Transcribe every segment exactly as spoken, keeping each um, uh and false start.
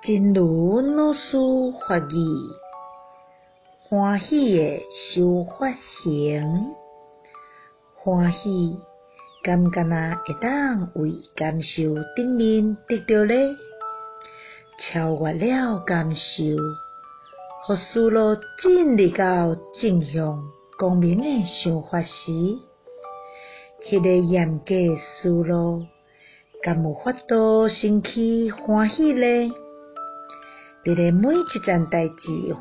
真如老师法语，欢喜的修法行，欢喜甘甘啊，会当为感受顶面得到咧，超越了感受，互思路进入到正向光明的想法时，迄个严格思路，敢有法度升起欢喜咧？伫咧每一件代志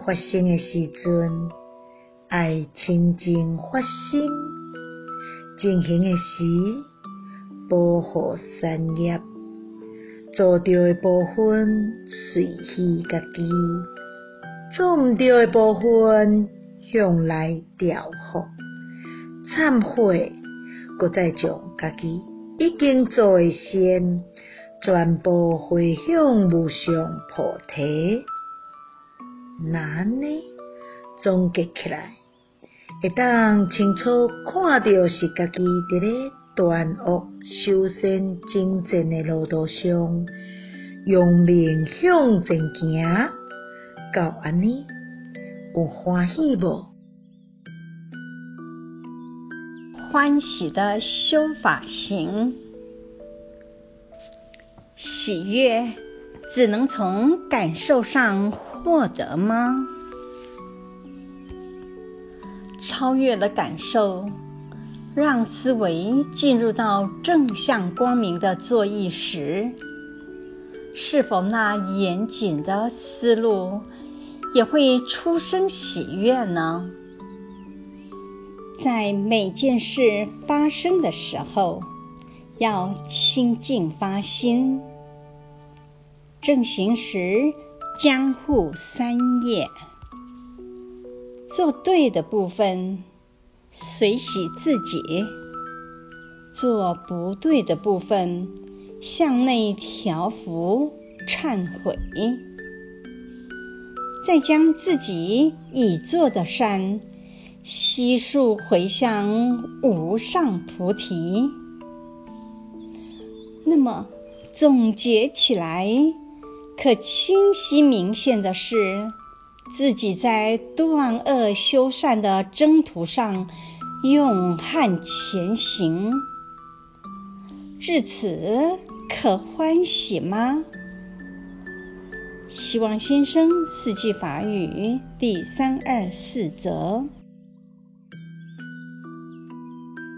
发生诶时阵，爱清净发心，进行诶时，保护善业，做对诶部分随喜家己，做毋对诶部分向内调伏，忏悔，搁再将家己已经做诶善。全部回向无上菩提，那呢总结起来，会当清楚看到是家己伫咧断恶修身精进的路途上，用命向前行，到安尼有欢喜无？欢喜的修法行。喜悦只能从感受上获得吗？超越了感受，让思维进入到正向光明的作意时，是否那严谨的思路也会出生喜悦呢？在每件事发生的时候，要清净发心，正行时将护三业，做对的部分随喜自己，做不对的部分向内调伏忏悔，再将自己已做的善悉数回向无上菩提。那么总结起来，可清晰明显的是，自己在断恶修善的征途上勇悍前行。至此可欢喜吗？希望新生四季法语第三二四则。